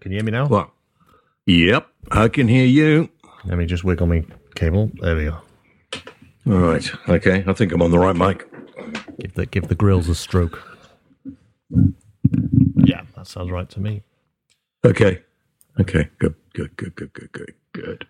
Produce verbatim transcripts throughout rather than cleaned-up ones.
Can you hear me now? What? Yep, I can hear you. Let me just wiggle my cable. There we go. All right. Okay, I think I'm on the right mic. Give the give the grills a stroke. Yeah, that sounds right to me. Okay. Okay. Good. Good. Good. Good. Good. Good. Good.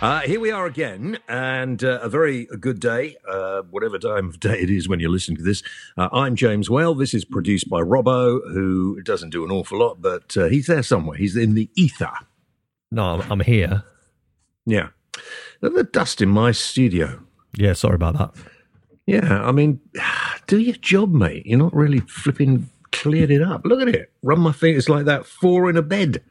Uh, here we are again, and uh, a very good day, uh, whatever time of day it is when you're listening to this. Uh, I'm James Whale. This is produced by Robbo, who doesn't do an awful lot, but uh, he's there somewhere. He's in the ether. No, I'm here. Yeah. The dust in my studio. Yeah, sorry about that. Yeah, I mean, do your job, mate. You're not really flipping cleared it up. Look at it. Run my fingers like that. Four in a bed.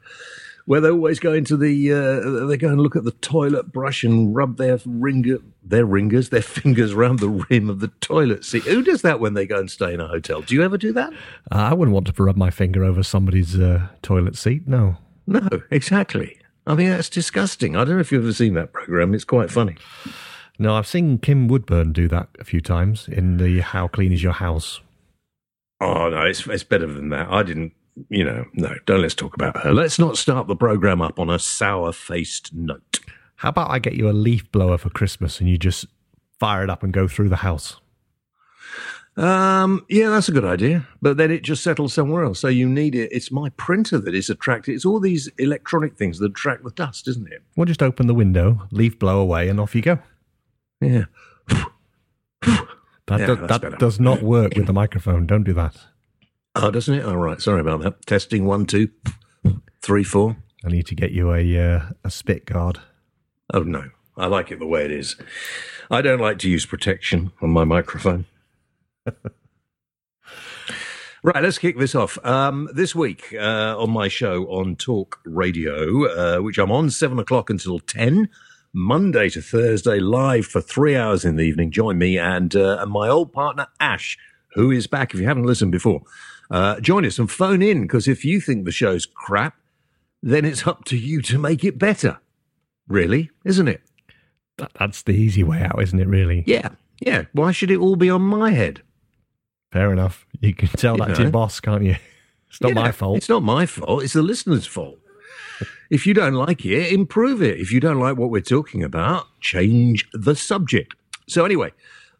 Where they always go into the, uh, they go and look at the toilet brush and rub their ringer, their ringers, their fingers around the rim of the toilet seat. Who does that when they go and stay in a hotel? Do you ever do that? Uh, I wouldn't want to rub my finger over somebody's uh, toilet seat, no. No, exactly. I mean, that's disgusting. I don't know if you've ever seen that programme. It's quite funny. No, I've seen Kim Woodburn do that a few times in the How Clean Is Your House? Oh, no, it's, it's better than that. I didn't. You know, no, don't let's talk about her. Let's not start the programme up on a sour-faced note. How about I get you a leaf blower for Christmas and you just fire it up and go through the house? Um, yeah, that's a good idea. But then it just settles somewhere else. So you need it. It's my printer that is attracted. It's all these electronic things that attract the dust, isn't it? Well, just open the window, leaf blow away, and off you go. Yeah. that yeah, does, that does not work with the microphone. Don't do that. Oh, doesn't it? All right. Sorry about that. Testing one, two, three, four. I need to get you a uh, a spit guard. Oh, no. I like it the way it is. I don't like to use protection on my microphone. Right, let's kick this off. Um, this week uh, on my show on Talk Radio, uh, which I'm on seven o'clock until ten, Monday to Thursday, live for three hours in the evening. Join me and, uh, and my old partner, Ash, who is back if you haven't listened before. Uh, join us and phone in, because if you think the show's crap, then it's up to you to make it better. Really, isn't it? That, that's the easy way out, isn't it, really? Yeah, yeah. Why should it all be on my head? Fair enough. You can tell you that know. to your boss, can't you? It's not yeah, my fault. It's not my fault. It's the listener's fault. If you don't like it, improve it. If you don't like what we're talking about, change the subject. So anyway,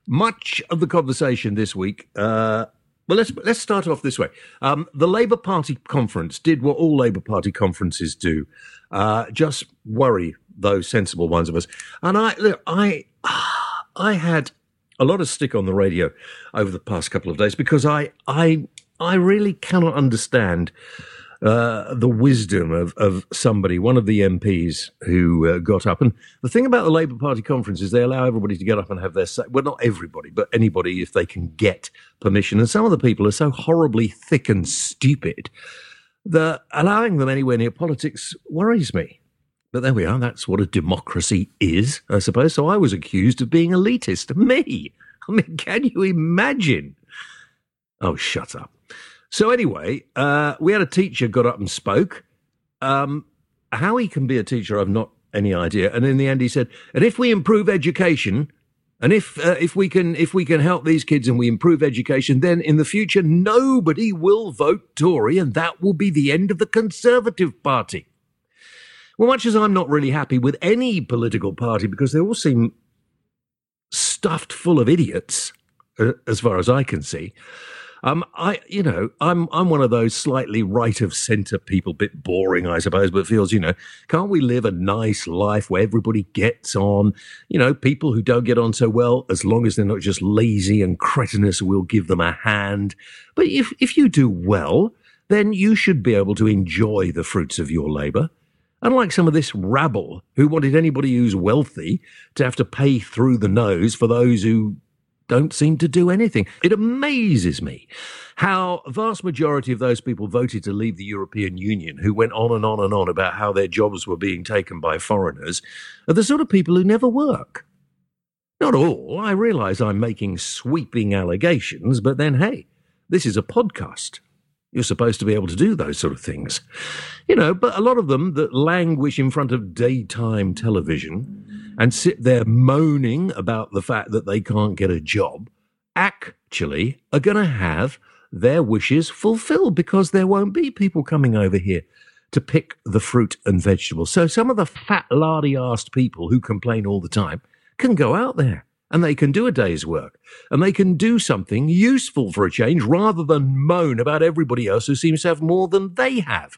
much of the conversation this week... Uh, Well, let's let's start off this way. Um, the Labour Party conference did what all Labour Party conferences do, uh, just worry those sensible ones of us. And I look, I I had a lot of stick on the radio over the past couple of days because I I I really cannot understand uh, the wisdom of of somebody, one of the M Ps who uh, got up. And the thing about the Labour Party conference is they allow everybody to get up and have their say. Well, not everybody, but anybody if they can get permission. And some of the people are so horribly thick and stupid that allowing them anywhere near politics worries me. But there we are. That's what a democracy is, I suppose. So I was accused of being elitist. Me? I mean, can you imagine? Oh, shut up. So anyway, uh, we had a teacher got up and spoke. Um, how he can be a teacher, I've not any idea. And in the end, he said, and if we improve education, and if uh, if we can if we can help these kids and we improve education, then in the future, nobody will vote Tory, and that will be the end of the Conservative Party. Well, much as I'm not really happy with any political party, because they all seem stuffed full of idiots, uh, as far as I can see, Um, I, you know, I'm I'm one of those slightly right of centre people, bit boring, I suppose, but feels, you know, can't we live a nice life where everybody gets on? You know, people who don't get on so well, as long as they're not just lazy and cretinous, we'll give them a hand. But if if you do well, then you should be able to enjoy the fruits of your labour. Unlike some of this rabble who wanted anybody who's wealthy to have to pay through the nose for those who don't seem to do anything. It amazes me how a vast majority of those people voted to leave the European Union, who went on and on and on about how their jobs were being taken by foreigners, are the sort of people who never work. Not all. I realise I'm making sweeping allegations, but then, hey, this is a podcast. You're supposed to be able to do those sort of things. You know, but a lot of them that languish in front of daytime television and sit there moaning about the fact that they can't get a job actually are going to have their wishes fulfilled because there won't be people coming over here to pick the fruit and vegetables. So some of the fat, lardy-arsed people who complain all the time can go out there and they can do a day's work and they can do something useful for a change rather than moan about everybody else who seems to have more than they have.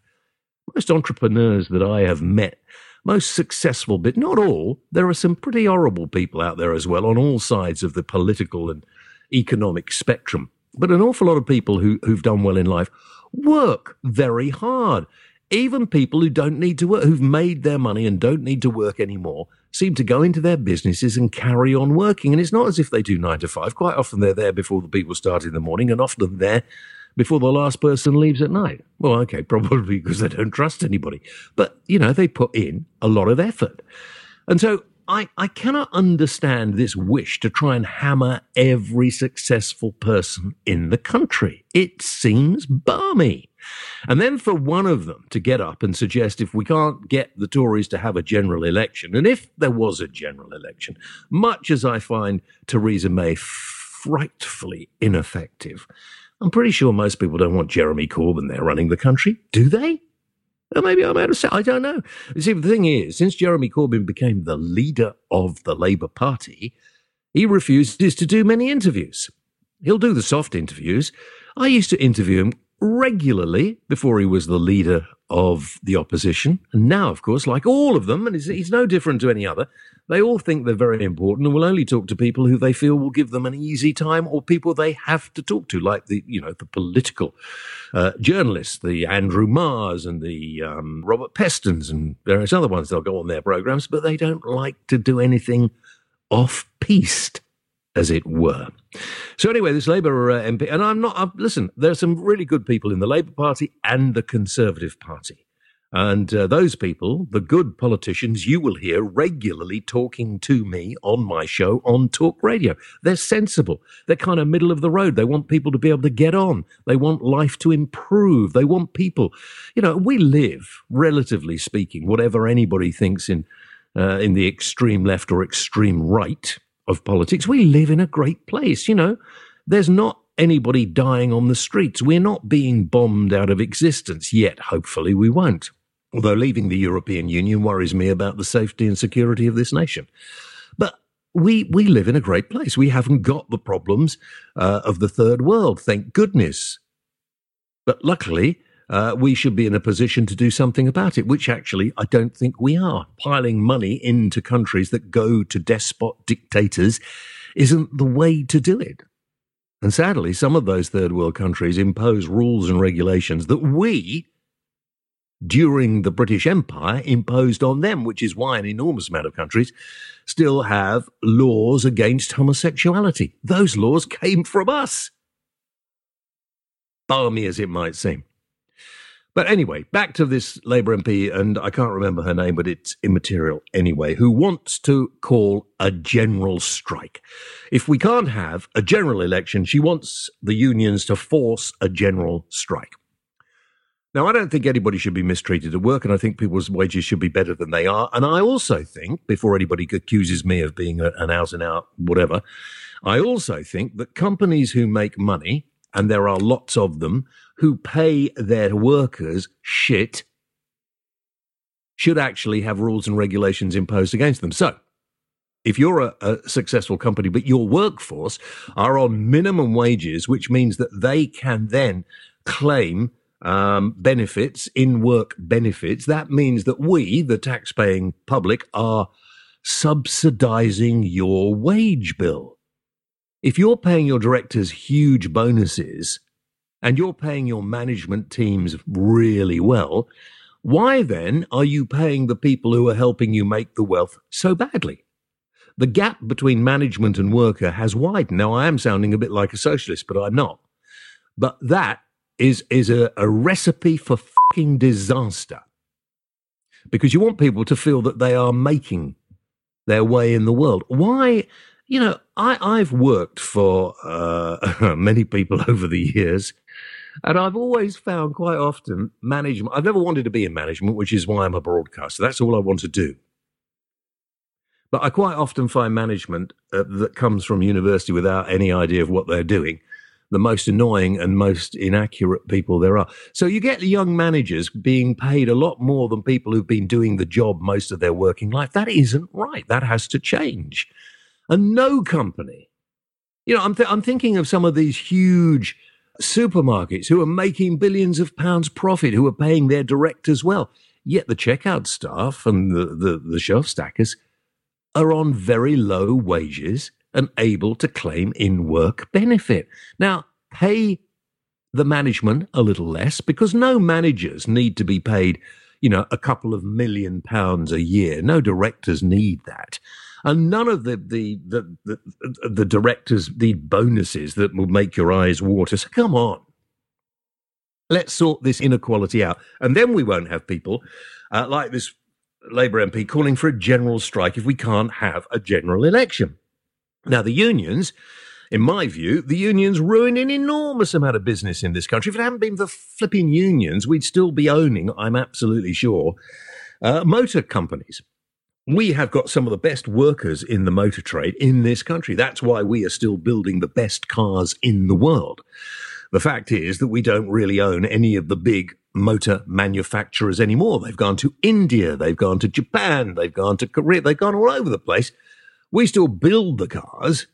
Most entrepreneurs that I have met, most successful, but not all, there are some pretty horrible people out there as well on all sides of the political and economic spectrum. But an awful lot of people who, who've done well in life work very hard. Even people who don't need to work, who've made their money and don't need to work anymore, seem to go into their businesses and carry on working. And it's not as if they do nine to five. Quite often they're there before the people start in the morning and often there before the last person leaves at night. Well, okay, probably because they don't trust anybody. But, you know, they put in a lot of effort. And so I, I cannot understand this wish to try and hammer every successful person in the country. It seems balmy. And then for one of them to get up and suggest if we can't get the Tories to have a general election, and if there was a general election, much as I find Theresa May frightfully ineffective, I'm pretty sure most people don't want Jeremy Corbyn there running the country, do they? Or maybe I'm out of sight, I don't know. You see, the thing is, since Jeremy Corbyn became the leader of the Labour Party, he refuses to do many interviews. He'll do the soft interviews. I used to interview him regularly before he was the leader of the opposition. And now, of course, like all of them, and he's, he's no different to any other, they all think they're very important and will only talk to people who they feel will give them an easy time or people they have to talk to, like the, you know, the political uh, journalists, the Andrew Mars and the um, Robert Pestons and various other ones. They'll go on their programs, but they don't like to do anything off-piste, as it were. So anyway, this Labour uh, M P, and I'm not, I've, listen, there are some really good people in the Labour Party and the Conservative Party. And uh, those people, the good politicians, you will hear regularly talking to me on my show on Talk Radio. They're sensible. They're kind of middle of the road. They want people to be able to get on. They want life to improve. They want people, you know, we live, relatively speaking, whatever anybody thinks in uh, in the extreme left or extreme right of politics, we live in a great place, you know. There's not anybody dying on the streets. We're not being bombed out of existence yet. Hopefully we won't. Although leaving the European Union worries me about the safety and security of this nation. But we we live in a great place. We haven't got the problems uh, of the third world, thank goodness. But luckily, Uh, we should be in a position to do something about it, which actually I don't think we are. Piling money into countries that go to despot dictators isn't the way to do it. And sadly, some of those third world countries impose rules and regulations that we, during the British Empire, imposed on them, which is why an enormous amount of countries still have laws against homosexuality. Those laws came from us. Balmy as it might seem. But anyway, back to this Labour M P, and I can't remember her name, but it's immaterial anyway, who wants to call a general strike. If we can't have a general election, she wants the unions to force a general strike. Now, I don't think anybody should be mistreated at work, and I think people's wages should be better than they are. And I also think, before anybody accuses me of being an out-and-out whatever, I also think that companies who make money, and there are lots of them, who pay their workers shit should actually have rules and regulations imposed against them. So if you're a, a successful company, but your workforce are on minimum wages, which means that they can then claim um, benefits, in-work benefits, that means that we, the tax-paying public, are subsidizing your wage bill. If you're paying your directors huge bonuses and you're paying your management teams really well, why then are you paying the people who are helping you make the wealth so badly? The gap between management and worker has widened. Now, I am sounding a bit like a socialist, but I'm not. But that is, is a, a recipe for fucking disaster, because you want people to feel that they are making their way in the world. Why... You know, I, I've worked for uh, many people over the years, and I've always found quite often management, I've never wanted to be in management, which is why I'm a broadcaster. That's all I want to do. But I quite often find management uh, that comes from university without any idea of what they're doing, the most annoying and most inaccurate people there are. So you get young managers being paid a lot more than people who've been doing the job most of their working life. That isn't right. That has to change. And no company, you know, I'm, th- I'm thinking of some of these huge supermarkets who are making billions of pounds profit, who are paying their directors well, yet the checkout staff and the, the, the shelf stackers are on very low wages and able to claim in-work benefit. Now, pay the management a little less, because no managers need to be paid, you know, a couple of million pounds a year. No directors need that. And none of the the the, the, the directors need bonuses that will make your eyes water. So come on. Let's sort this inequality out. And then we won't have people uh, like this Labour M P calling for a general strike if we can't have a general election. Now, the unions, in my view, the unions ruin an enormous amount of business in this country. If it hadn't been for flipping unions, we'd still be owning, I'm absolutely sure, uh, motor companies. We have got some of the best workers in the motor trade in this country. That's why we are still building the best cars in the world. The fact is that we don't really own any of the big motor manufacturers anymore. They've gone to India, they've gone to Japan, they've gone to Korea, they've gone all over the place. We still build the cars,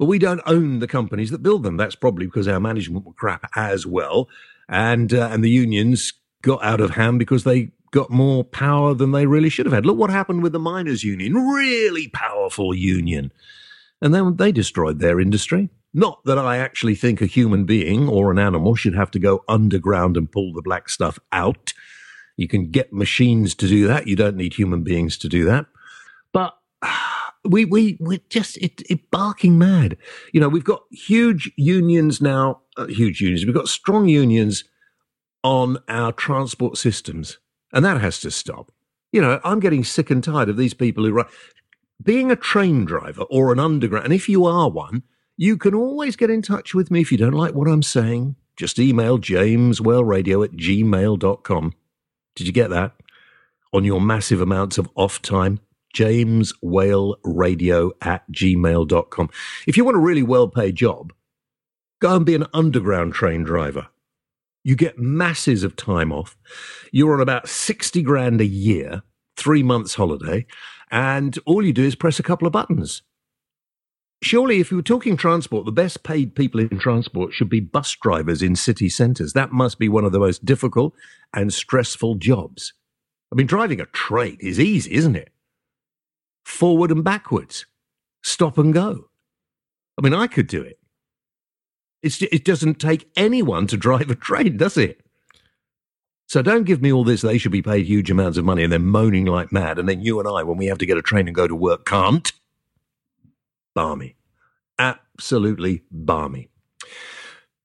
but we don't own the companies that build them. That's probably because our management were crap as well, and uh, and the unions got out of hand because they got more power than they really should have had. Look what happened with the miners' union, really powerful union, and then they destroyed their industry. Not that I actually think a human being or an animal should have to go underground and pull the black stuff out. You can get machines to do that. You don't need human beings to do that. But we, we, we're just it, it barking mad. You know, we've got huge unions now, uh, huge unions. We've got strong unions on our transport systems, and that has to stop. You know, I'm getting sick and tired of these people who run. Being a train driver or an underground, and if you are one, you can always get in touch with me if you don't like what I'm saying. Just email james whale radio at gmail dot com. Did you get that? On your massive amounts of off time, james whale radio at gmail dot com. If you want a really well-paid job, go and be an underground train driver. You get masses of time off. You're on about sixty grand a year, three months holiday, and all you do is press a couple of buttons. Surely, if you were talking transport, the best paid people in transport should be bus drivers in city centres. That must be one of the most difficult and stressful jobs. I mean, driving a train is easy, isn't it? Forward and backwards, stop and go. I mean, I could do it. It's, it doesn't take anyone to drive a train, does it? So don't give me all this, they should be paid huge amounts of money and they're moaning like mad, and then you and I, when we have to get a train and go to work, can't. Barmy. Absolutely barmy.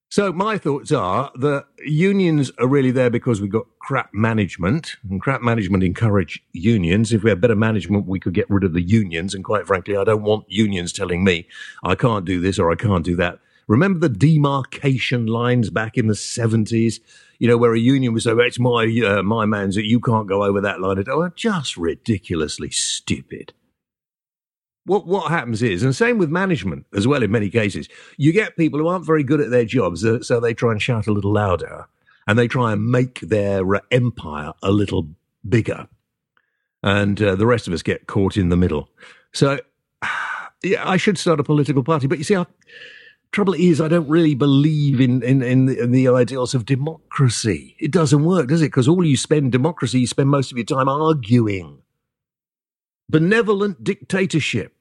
So my thoughts are that unions are really there because we've got crap management, and crap management encourage unions. If we had better management, we could get rid of the unions. And quite frankly, I don't want unions telling me I can't do this or I can't do that. Remember the demarcation lines back in the seventies, you know, where a union would say, well, it's my, uh, my man's, that you can't go over that line. Oh, just ridiculously stupid. What what happens is, and same with management as well in many cases, you get people who aren't very good at their jobs, so they try and shout a little louder, and they try and make their empire a little bigger. And uh, the rest of us get caught in the middle. So, yeah, I should start a political party, but you see, I, trouble is I don't really believe in, in, in, the, in the ideals of democracy. It doesn't work, does it? Because all you spend democracy, you spend most of your time arguing. Benevolent dictatorship.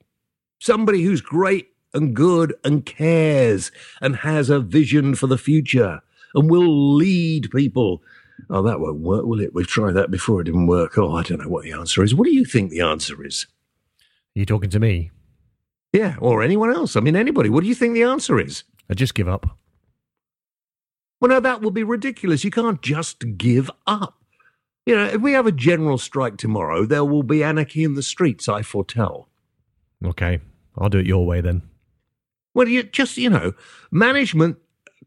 Somebody who's great and good and cares and has a vision for the future and will lead people. Oh, that won't work, will it? We've tried that before. It didn't work. Oh, I don't know what the answer is. What do you think the answer is? Are you talking to me? Yeah, or anyone else. I mean, anybody. What do you think the answer is? I just give up. Well, no, that would be ridiculous. You can't just give up. You know, if we have a general strike tomorrow, there will be anarchy in the streets, I foretell. Okay, I'll do it your way then. Well, you just, you know, management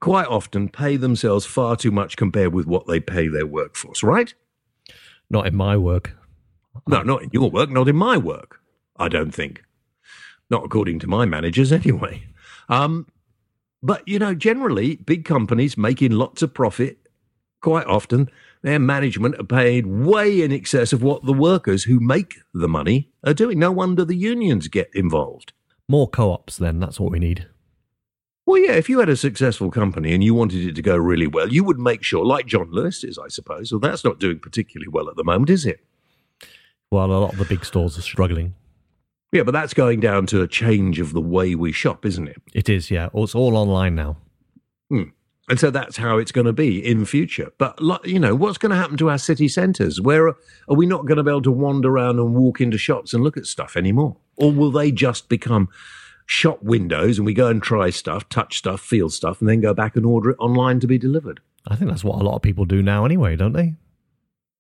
quite often pay themselves far too much compared with what they pay their workforce, right? Not in my work. No, not in your work, not in my work, I don't think. Not according to my managers anyway. Um, but, you know, generally big companies making lots of profit, quite often their management are paid way in excess of what the workers who make the money are doing. No wonder the unions get involved. More co-ops then, that's what we need. Well, yeah, if you had a successful company and you wanted it to go really well, you would make sure, like John Lewis is, I suppose. Well, that's not doing particularly well at the moment, is it? Well, a lot of the big stores are struggling. Yeah, but that's going down to a change of the way we shop, isn't it? It is, yeah. It's all online now. Hmm. And so that's how it's going to be in future. But, you know, what's going to happen to our city centres? Where are, are we not going to be able to wander around and walk into shops and look at stuff anymore? Or will they just become shop windows and we go and try stuff, touch stuff, feel stuff, and then go back and order it online to be delivered? I think that's what a lot of people do now anyway, don't they?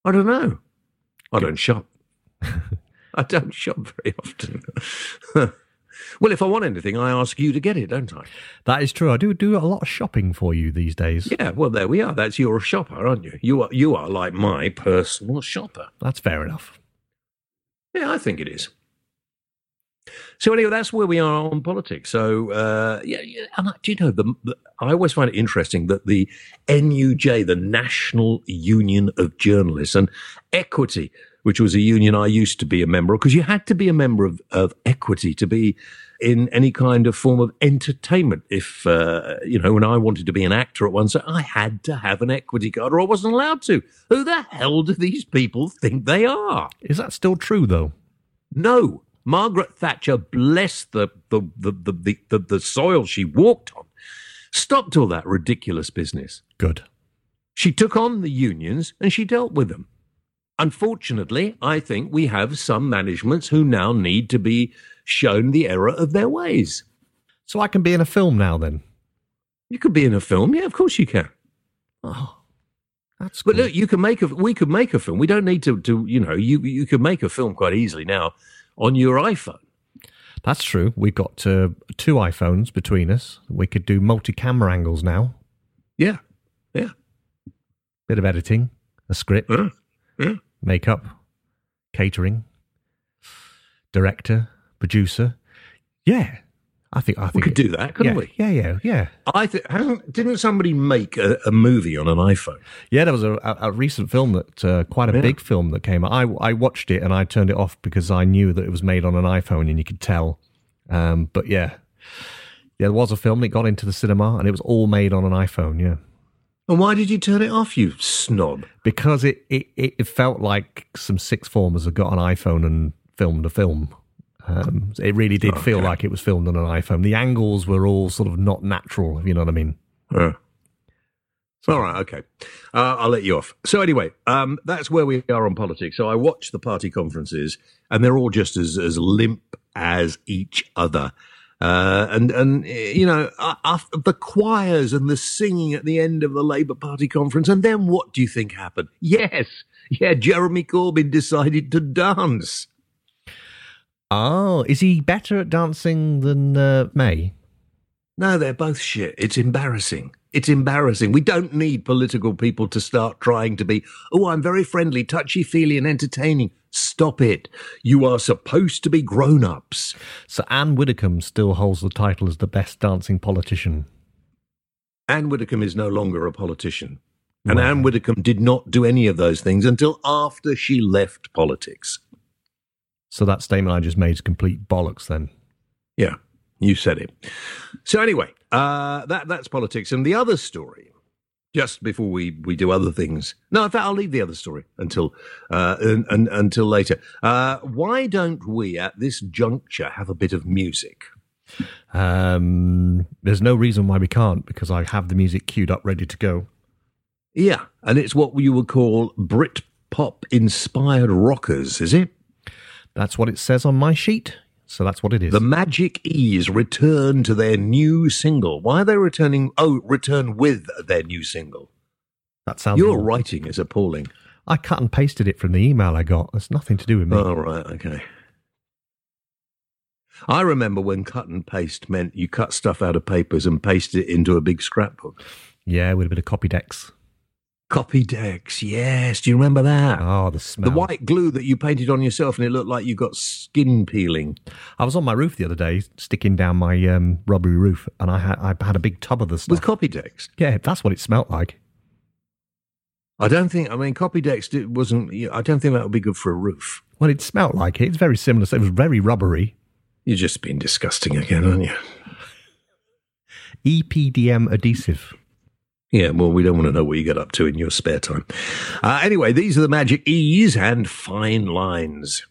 I don't know. I don't shop. I don't shop very often. Well, if I want anything, I ask you to get it, don't I? That is true. I do do a lot of shopping for you these days. Yeah, well, there we are. That's your shopper, aren't you? You are, you are like my personal shopper. That's fair enough. Yeah, I think it is. So anyway, that's where we are on politics. So, uh, yeah, yeah, and do you know, the, the, I always find it interesting that the N U J, the National Union of Journalists, and Equity, which was a union I used to be a member of, because you had to be a member of, of Equity to be in any kind of form of entertainment. If, uh, you know, when I wanted to be an actor at one time, I had to have an Equity card or I wasn't allowed to. Who the hell do these people think they are? Is that still true, though? No. Margaret Thatcher, bless the the, the, the, the, the, the soil she walked on, stopped all that ridiculous business. Good. She took on the unions and she dealt with them. Unfortunately, I think we have some managements who now need to be shown the error of their ways. So I can be in a film now, then? You could be in a film, yeah, of course you can. Oh, that's cool. But look, you can make a, we could make a film. We don't need to, to you know, you, you could make a film quite easily now on your iPhone. That's true. We've got uh, two iPhones between us. We could do multi-camera angles now. Yeah, yeah. Bit of editing, a script. Uh, yeah. Makeup, catering, director, producer. Yeah, I think I think we could it, do that, couldn't yeah, we? Yeah, yeah, yeah. I think didn't somebody make a, a movie on an iPhone? Yeah, there was a, a, a recent film that uh, quite a yeah. big film that came out. I I watched it and I turned it off because I knew that it was made on an iPhone and you could tell. Um, but yeah, yeah, there was a film that got into the cinema and it was all made on an iPhone. Yeah. And why did you turn it off, you snob? Because it, it, it felt like some sixth formers had got an iPhone and filmed a film. Um, it really did okay. feel like it was filmed on an iPhone. The angles were all sort of not natural, if you know what I mean. Yeah. So, all right, okay. Uh, I'll let you off. So anyway, um, that's where we are on politics. So I watch the party conferences, and they're all just as, as limp as each other. Uh, and, and you know, after the choirs and the singing at the end of the Labour Party conference, and then what do you think happened? Yes, yeah, Jeremy Corbyn decided to dance. Oh, is he better at dancing than uh, May? No, they're both shit. It's embarrassing. It's embarrassing. We don't need political people to start trying to be, oh, I'm very friendly, touchy-feely and entertaining. Stop it. You are supposed to be grown-ups. So Anne Widdecombe still holds the title as the best dancing politician. Anne Widdecombe is no longer a politician. And wow. Anne Widdecombe did not do any of those things until after she left politics. So that statement I just made is complete bollocks then. Yeah, you said it. So anyway, uh, that that's politics. And the other story... Just before we, we do other things. No, in fact, I'll leave the other story until uh, and, and, until later. Uh, why don't we, at this juncture, have a bit of music? Um, there's no reason why we can't, because I have the music queued up, ready to go. Yeah, and it's what you would call Britpop-inspired rockers, is it? That's what it says on my sheet. So that's what it is. The Magic E's return to their new single. Why are they returning? Oh, return with their new single. That sounds... Your writing is appalling. I cut and pasted it from the email I got. It's nothing to do with me. Oh, right, okay. I remember when cut and paste meant you cut stuff out of papers and pasted it into a big scrapbook. Yeah, with a bit of copy decks. Copy decks, yes. Do you remember that? Oh, the smell. The white glue that you painted on yourself and it looked like you got skin peeling. I was on my roof the other day, sticking down my um, rubbery roof, and I had, I had a big tub of the stuff. With copy decks? Yeah, that's what it smelled like. I don't think, I mean, copy decks did, wasn't, I don't think that would be good for a roof. Well, it smelled like it. It's very similar. So it was very rubbery. You're just being disgusting again, aren't you? E P D M adhesive. Yeah, well, we don't want to know what you get up to in your spare time. Uh, anyway, these are the magic E's and fine lines.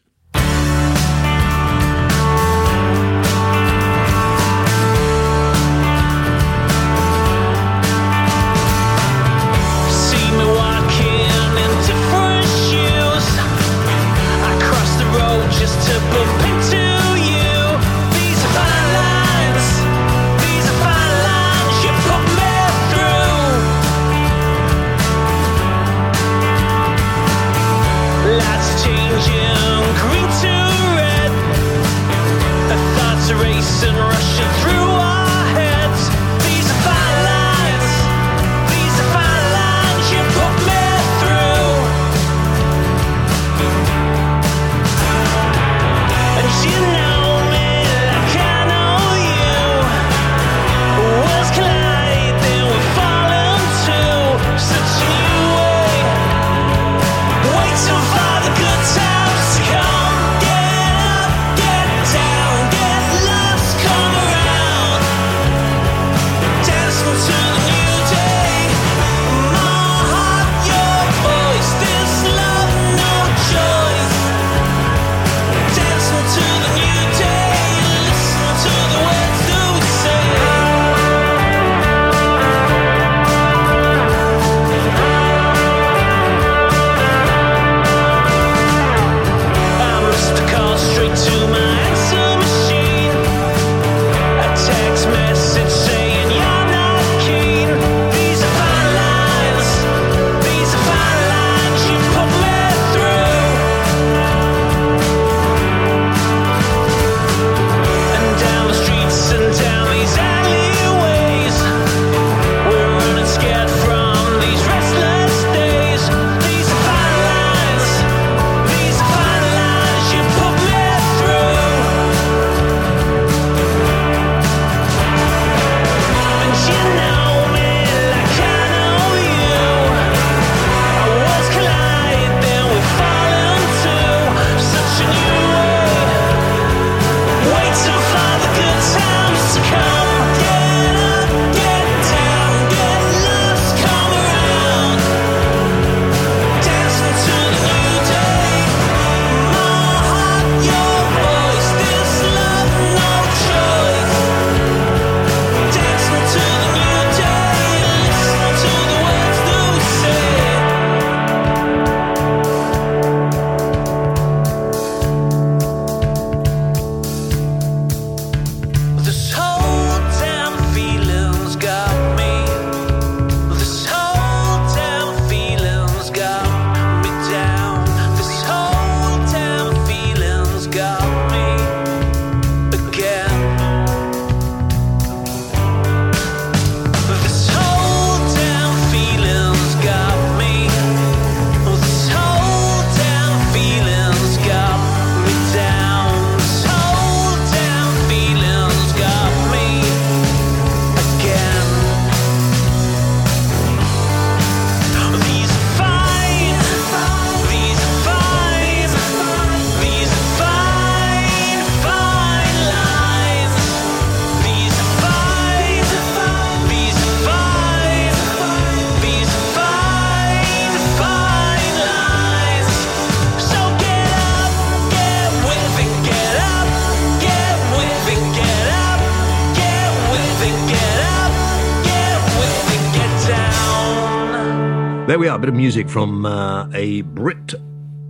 There we are, a bit of music from uh, a Brit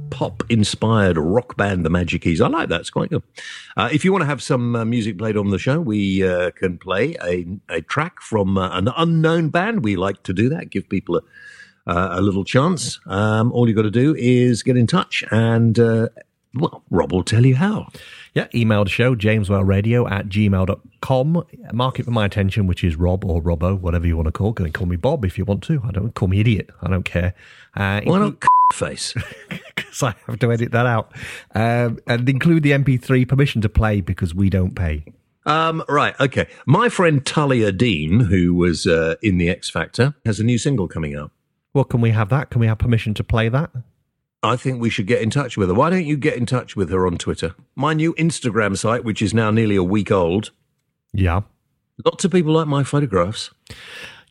pop-inspired rock band, The Magic Keys. I like that, it's quite good. Uh, if you want to have some uh, music played on the show, we uh, can play a, a track from uh, an unknown band. We like to do that, give people a, uh, a little chance. Um, all you've got to do is get in touch and uh, Well, Rob will tell you how. Yeah, email the show, james whale radio at gmail dot com. Mark it for my attention, which is Rob or Robbo, whatever you want to call. Go and call me Bob if you want to. I don't call me idiot. I don't care. Uh, Why include- not c- face? Because I have to edit that out. Um, and include the M P three permission to play because we don't pay. Um, right, okay. My friend Talia Dean, who was uh, in The X Factor, has a new single coming out. Well, can we have that? Can we have permission to play that? I think we should get in touch with her. Why don't you get in touch with her on Twitter? My new Instagram site, which is now nearly a week old. Yeah. Lots of people like my photographs.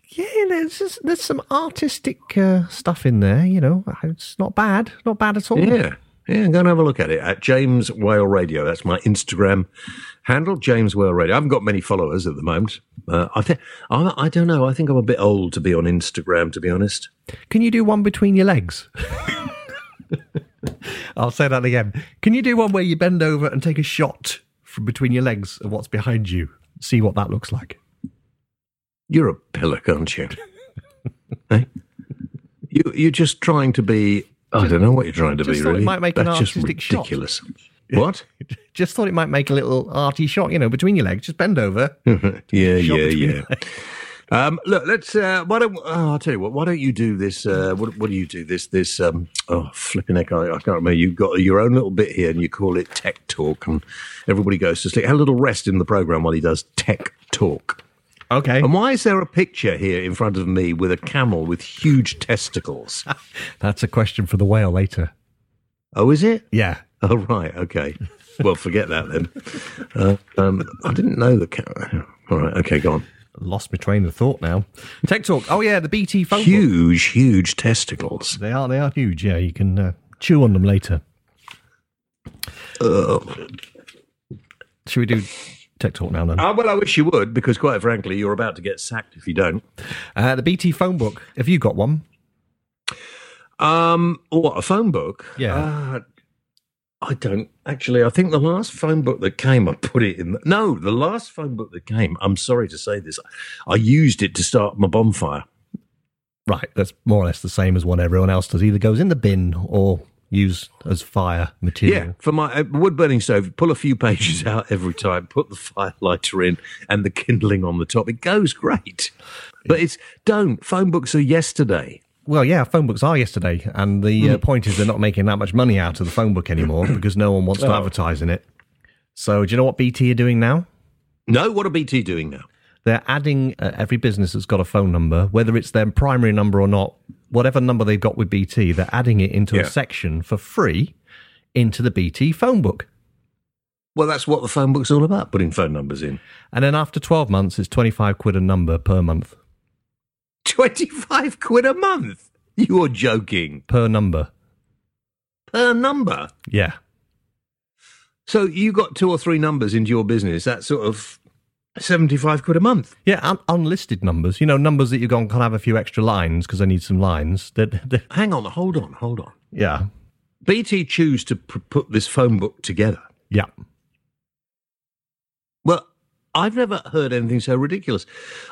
Yeah, there's just, there's some artistic uh, stuff in there, you know. It's not bad. Not bad at all. Yeah. Yeah, go and have a look at it at James Whale Radio. That's my Instagram handle, James Whale Radio. I haven't got many followers at the moment. Uh, I think I, I don't know. I think I'm a bit old to be on Instagram, to be honest. Can you do one between your legs? I'll say that again. Can you do one where you bend over and take a shot from between your legs of what's behind you? See what that looks like. You're a pillock, aren't you? Hey? you you're just trying to be. I just, don't know what you're trying to be, really. It might make That's an artistic just ridiculous. Shot. What? Just thought it might make a little arty shot, you know, between your legs. Just bend over. yeah, yeah, yeah. Um, look, let's. Uh, why don't? Oh, I'll tell you what. Why don't you do this? Uh, what, what do you do? This. This. Um, oh, flipping heck! I, I can't remember. You've got your own little bit here, and you call it Tech Talk, and everybody goes to sleep. Have a little rest in the program while he does Tech Talk. Okay. And why is there a picture here in front of me with a camel with huge testicles? That's a question for the whale later. Oh, is it? Yeah. Oh, right. Okay. Well, forget that then. Uh, um, I didn't know the camel. All right. Okay, go on. Lost my train of thought now. Tech Talk. Oh, yeah, the B T phone Huge, book. Huge testicles. They are They are huge, yeah. You can uh, chew on them later. Ugh. Should we do Tech Talk now, then? Uh, well, I wish you would, because quite frankly, you're about to get sacked if you don't. Uh, the B T phone book. Have you got one? Um, What, a phone book? Yeah. Uh, I don't. Actually, I think the last phone book that came, I put it in. The, no, the last phone book that came, I'm sorry to say this, I used it to start my bonfire. Right, that's more or less the same as what everyone else does. Either goes in the bin or used as fire material. Yeah, for my uh, wood-burning stove, pull a few pages out every time, put the firelighter in and the kindling on the top. It goes great. But it's, don't. Phone books are yesterday. Well, yeah, phone books are yesterday, and the uh, point is they're not making that much money out of the phone book anymore because no one wants to advertise in it. So do you know what B T are doing now? No, what are B T doing now? They're adding uh, every business that's got a phone number, whether it's their primary number or not, whatever number they've got with B T, they're adding it into yeah. a section for free into the B T phone book. Well, that's what the phone book's all about, putting phone numbers in. And then after twelve months, it's twenty-five quid a number per month. twenty-five quid a month? You're joking. Per number. Per number? Yeah. So you got two or three numbers into your business. That's sort of seventy-five quid a month. Yeah, un- unlisted numbers. You know, numbers that you've gone, can have a few extra lines because I need some lines. They're, they're... Hang on, hold on, hold on. Yeah. B T choose to pr- put this phone book together. Yeah. Well, I've never heard anything so ridiculous.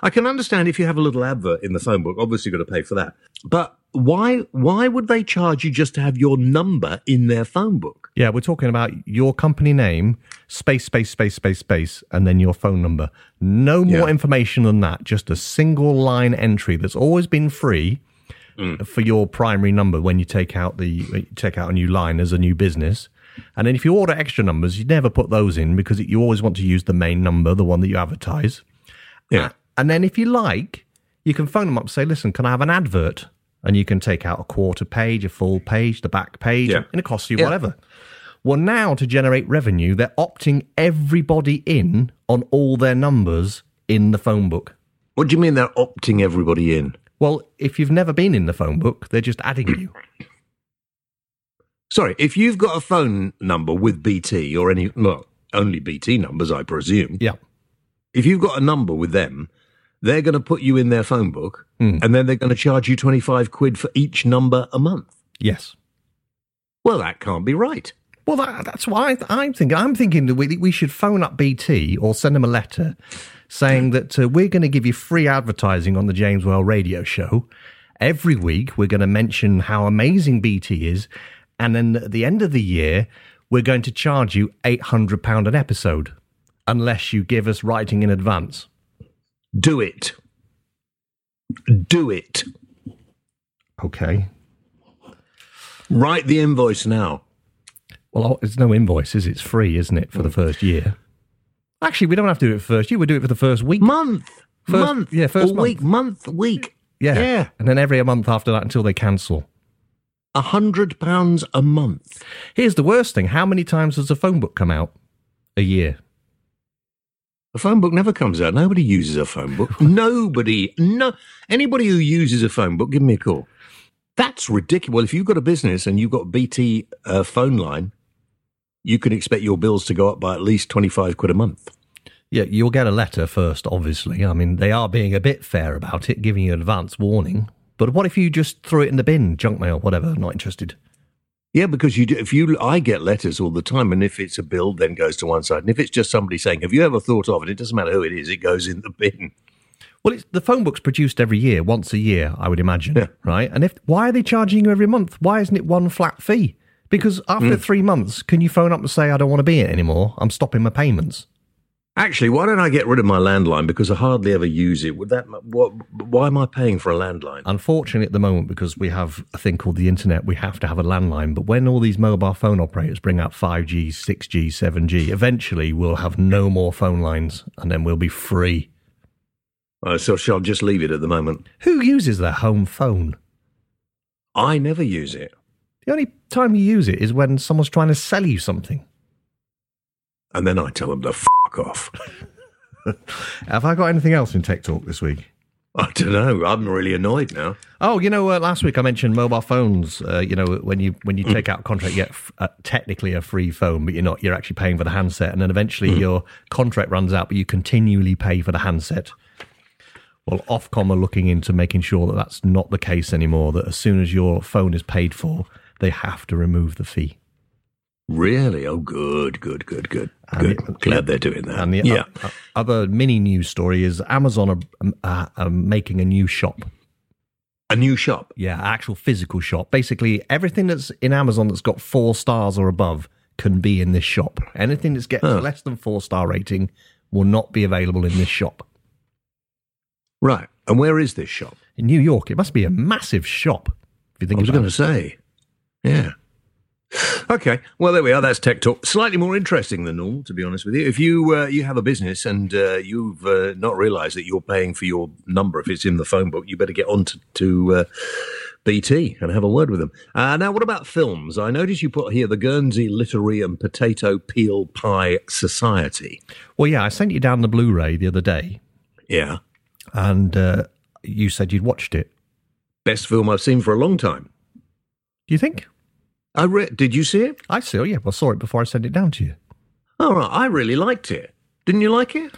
I can understand if you have a little advert in the phone book, obviously you've got to pay for that. But why why would they charge you just to have your number in their phone book? Yeah, we're talking about your company name, space, space, space, space, space, and then your phone number. No yeah. more information than that, just a single line entry that's always been free mm. for your primary number when you take out the you take out a new line as a new business. And then if you order extra numbers, you never put those in because you always want to use the main number, the one that you advertise. Yeah. And then if you like, you can phone them up and say, listen, can I have an advert? And you can take out a quarter page, a full page, the back page, yeah. and it costs you yeah. whatever. Well, now to generate revenue, they're opting everybody in on all their numbers in the phone book. What do you mean they're opting everybody in? Well, if you've never been in the phone book, they're just adding you. Sorry, if you've got a phone number with B T or any, well, only B T numbers, I presume. Yeah. If you've got a number with them, they're going to put you in their phone book mm. and then they're going to charge you twenty-five quid for each number a month. Yes. Well, that can't be right. Well, that, that's why I th- I'm thinking. I'm thinking that we, we should phone up B T or send them a letter saying that uh, we're going to give you free advertising on the James Whale Radio Show. Every week, we're going to mention how amazing B T is. And then at the end of the year, we're going to charge you eight hundred pounds an episode unless you give us writing in advance. Do it. Do it. Okay. Write the invoice now. Well, it's no invoices. It's free, isn't it, for the first year? Actually, we don't have to do it for the first year. We do it for the first week. Month. First, month. Yeah, first month. Week, month, week. Yeah. yeah. And then every month after that until they cancel. A hundred pounds a month. Here's the worst thing. How many times does a phone book come out a year? A phone book never comes out. Nobody uses a phone book. Nobody. No. Anybody who uses a phone book, give me a call. That's ridiculous. Well, if you've got a business and you've got a B T uh, phone line, you can expect your bills to go up by at least twenty-five quid a month. Yeah, you'll get a letter first, obviously. I mean, they are being a bit fair about it, giving you an advance warning. But what if you just threw it in the bin, junk mail, whatever, not interested? Yeah, because you do, if you, I get letters all the time, and if it's a bill, then goes to one side. And if it's just somebody saying, have you ever thought of it, it doesn't matter who it is, it goes in the bin. Well, it's, the phone book's produced every year, once a year, I would imagine, yeah. right? And if why are they charging you every month? Why isn't it one flat fee? Because after mm. three months, can you phone up and say, I don't want to be in it anymore, I'm stopping my payments? Actually, why don't I get rid of my landline, because I hardly ever use it? Would that? What, why am I paying for a landline? Unfortunately, at the moment, because we have a thing called the internet, we have to have a landline. But when all these mobile phone operators bring out five G, six G, seven G, eventually we'll have no more phone lines, and then we'll be free. Uh, so shall I just leave it at the moment? Who uses their home phone? I never use it. The only time you use it is when someone's trying to sell you something. And then I tell them to fuck off. Have I got anything else in Tech Talk this week? I don't know. I'm really annoyed now. Oh, you know, uh, last week I mentioned mobile phones. Uh, you know, when you when you mm. take out a contract, you get f- uh, technically a free phone, but you're not. You're actually paying for the handset. And then eventually mm. your contract runs out, but you continually pay for the handset. Well, Ofcom are looking into making sure that that's not the case anymore, that as soon as your phone is paid for, they have to remove the fee. Really? Oh, good, good, good, good. good. It, Glad they're doing that. And the yeah. o- other mini news story is Amazon are, uh, are making a new shop. A new shop? Yeah, actual physical shop. Basically, everything that's in Amazon that's got four stars or above can be in this shop. Anything that's gets huh. less than four-star rating will not be available in this shop. Right. And where is this shop? In New York. It must be a massive shop, if you think about it. I was going to say. Yeah. Okay, well, there we are. That's Tech Talk. Slightly more interesting than normal, to be honest with you. If you uh, you have a business and uh, you've uh, not realised that you're paying for your number, if it's in the phone book, you better get on to, to uh, B T and have a word with them. Uh, now, what about films? I notice you put here the Guernsey Literary and Potato Peel Pie Society. Well, yeah, I sent you down the Blu-ray the other day. Yeah. And uh, you said you'd watched it. Best film I've seen for a long time. Do you think? I re- Did you see it? I saw it, yeah. I saw it before I sent it down to you. Oh, right. I really liked it. Didn't you like it?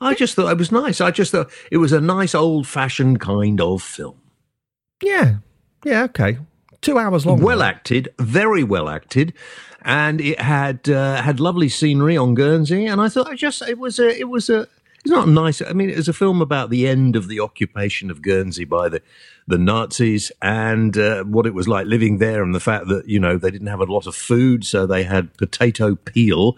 I just thought it was nice. I just thought it was a nice old-fashioned kind of film. Yeah. Yeah, okay. Two hours long. Well right? acted, very well acted, and it had uh, had lovely scenery on Guernsey, and I thought I just it was a it was a It's not nice. I mean, it was a film about the end of the occupation of Guernsey by the, the Nazis and uh, what it was like living there and the fact that, you know, they didn't have a lot of food, so they had potato peel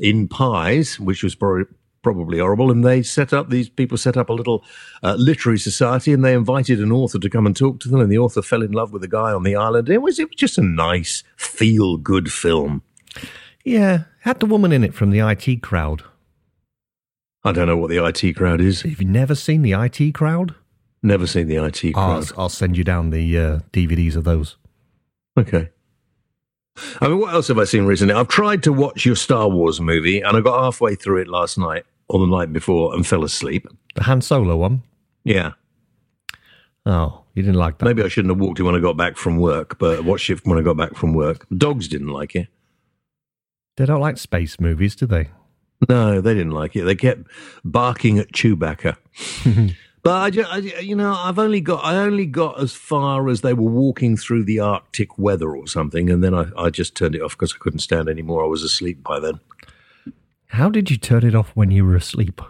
in pies, which was probably, probably horrible. And they set up, these people set up a little uh, literary society, and they invited an author to come and talk to them, and the author fell in love with a guy on the island. It was, it was just a nice, feel-good film. Yeah, had the woman in it from the I T Crowd. I don't know what the I T Crowd is. Have you never seen the I T Crowd? Never seen the I T Crowd. I'll, I'll send you down the uh, D V Ds of those. Okay. I mean, what else have I seen recently? I've tried to watch your Star Wars movie, and I got halfway through it last night, or the night before, and fell asleep. The Han Solo one? Yeah. Oh, you didn't like that? Maybe I shouldn't have walked it when I got back from work, but I watched it when I got back from work. Dogs didn't like it. They don't like space movies, do they? No, they didn't like it. They kept barking at Chewbacca. But I, just, I, you know, I've only got I only got as far as they were walking through the Arctic weather or something, and then I, I just turned it off because I couldn't stand any more. I was asleep by then. How did you turn it off when you were asleep?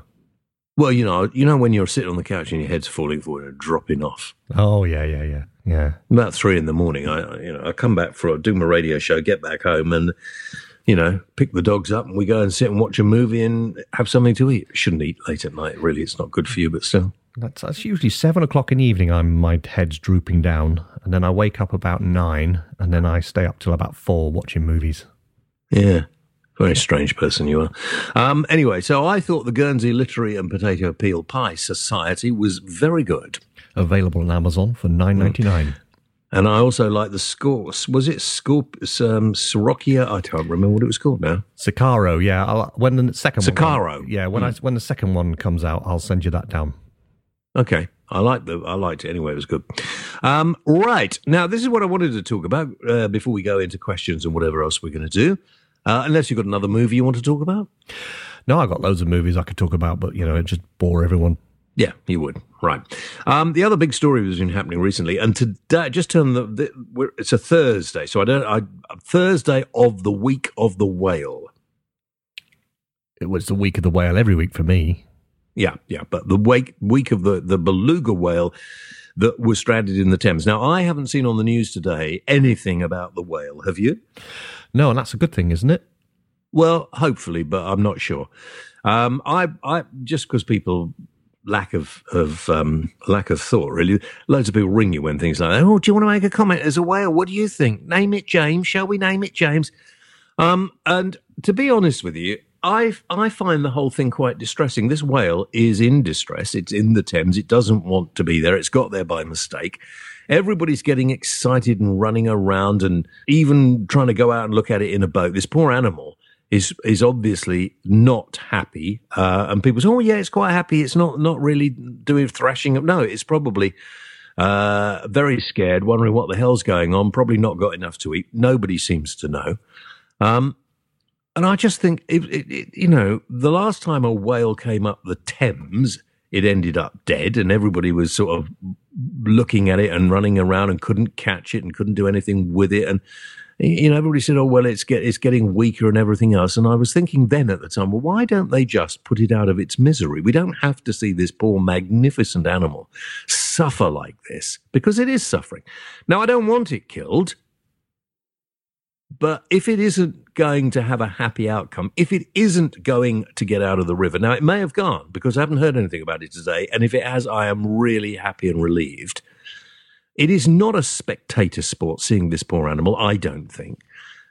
Well, you know, you know when you're sitting on the couch and your head's falling forward and dropping off. Oh yeah, yeah, yeah, yeah. About three in the morning, I you know I come back for I do my radio show, get back home, and you know, pick the dogs up and we go and sit and watch a movie and have something to eat. Shouldn't eat late at night, really. It's not good for you, but still. That's, that's usually seven o'clock in the evening. I'm my head's drooping down, and then I wake up about nine, and then I stay up till about four watching movies. Yeah, very strange person you are. Um, anyway, so I thought the Guernsey Literary and Potato Peel Pie Society was very good. Available on Amazon for nine ninety nine. Mm. And I also like the score. Was it Scorp- um, Sirocchia? I can't remember what it was called now. Sicario, yeah. I'll, when the second Sicario. One, yeah, when mm. I when the second one comes out, I'll send you that down. Okay, I liked the I liked it anyway. It was good. Um, right now, this is what I wanted to talk about uh, before we go into questions and whatever else we're going to do. Uh, unless you've got another movie you want to talk about. No, I've got loads of movies I could talk about, but you know, it just bore everyone. Yeah, you would. Right. Um, the other big story that's been happening recently, and today, just turn the, the we're, it's a Thursday, so I don't. I, Thursday of the week of the whale. It was the week of the whale every week for me. Yeah, yeah, but the week week of the, the beluga whale that was stranded in the Thames. Now, I haven't seen on the news today anything about the whale. Have you? No, and that's a good thing, isn't it? Well, hopefully, but I'm not sure. Um, I, I just because people. Lack of of um, lack of thought, really. Loads of people ring you when things like that. Oh, do you want to make a comment as a whale? What do you think? Name it James. Shall we name it James? Um, and to be honest with you, I I find the whole thing quite distressing. This whale is in distress. It's in the Thames. It doesn't want to be there. It's got there by mistake. Everybody's getting excited and running around and even trying to go out and look at it in a boat. This poor animal. Is is obviously not happy, uh, and people say, "Oh, yeah, it's quite happy. It's not not really doing thrashing up." No, it's probably uh, very scared, wondering what the hell's going on. Probably not got enough to eat. Nobody seems to know. Um, and I just think, it, it, it, you know, the last time a whale came up the Thames, it ended up dead, and everybody was sort of looking at it and running around and couldn't catch it and couldn't do anything with it, and. You know, everybody said, oh, well, it's get, it's getting weaker and everything else. And I was thinking then at the time, well, why don't they just put it out of its misery? We don't have to see this poor, magnificent animal suffer like this, because it is suffering. Now, I don't want it killed, but if it isn't going to have a happy outcome, if it isn't going to get out of the river, now, it may have gone, because I haven't heard anything about it today, and if it has, I am really happy and relieved. It is not a spectator sport, seeing this poor animal, I don't think.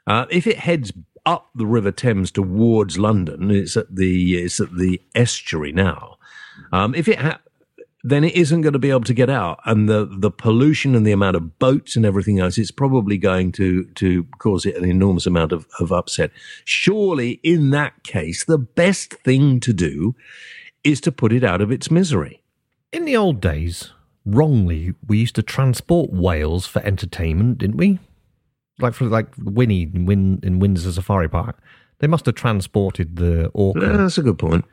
Uh, if it heads up the River Thames towards London, it's at the it's at the estuary now, um, if it ha- then it isn't going to be able to get out. And the, the pollution and the amount of boats and everything else, it's probably going to, to cause it an enormous amount of, of upset. Surely, in that case, the best thing to do is to put it out of its misery. In the old days... Wrongly, we used to transport whales for entertainment, didn't we? Like for like Winnie in, Win, in Windsor Safari Park. They must have transported the orca. Uh, that's a good point.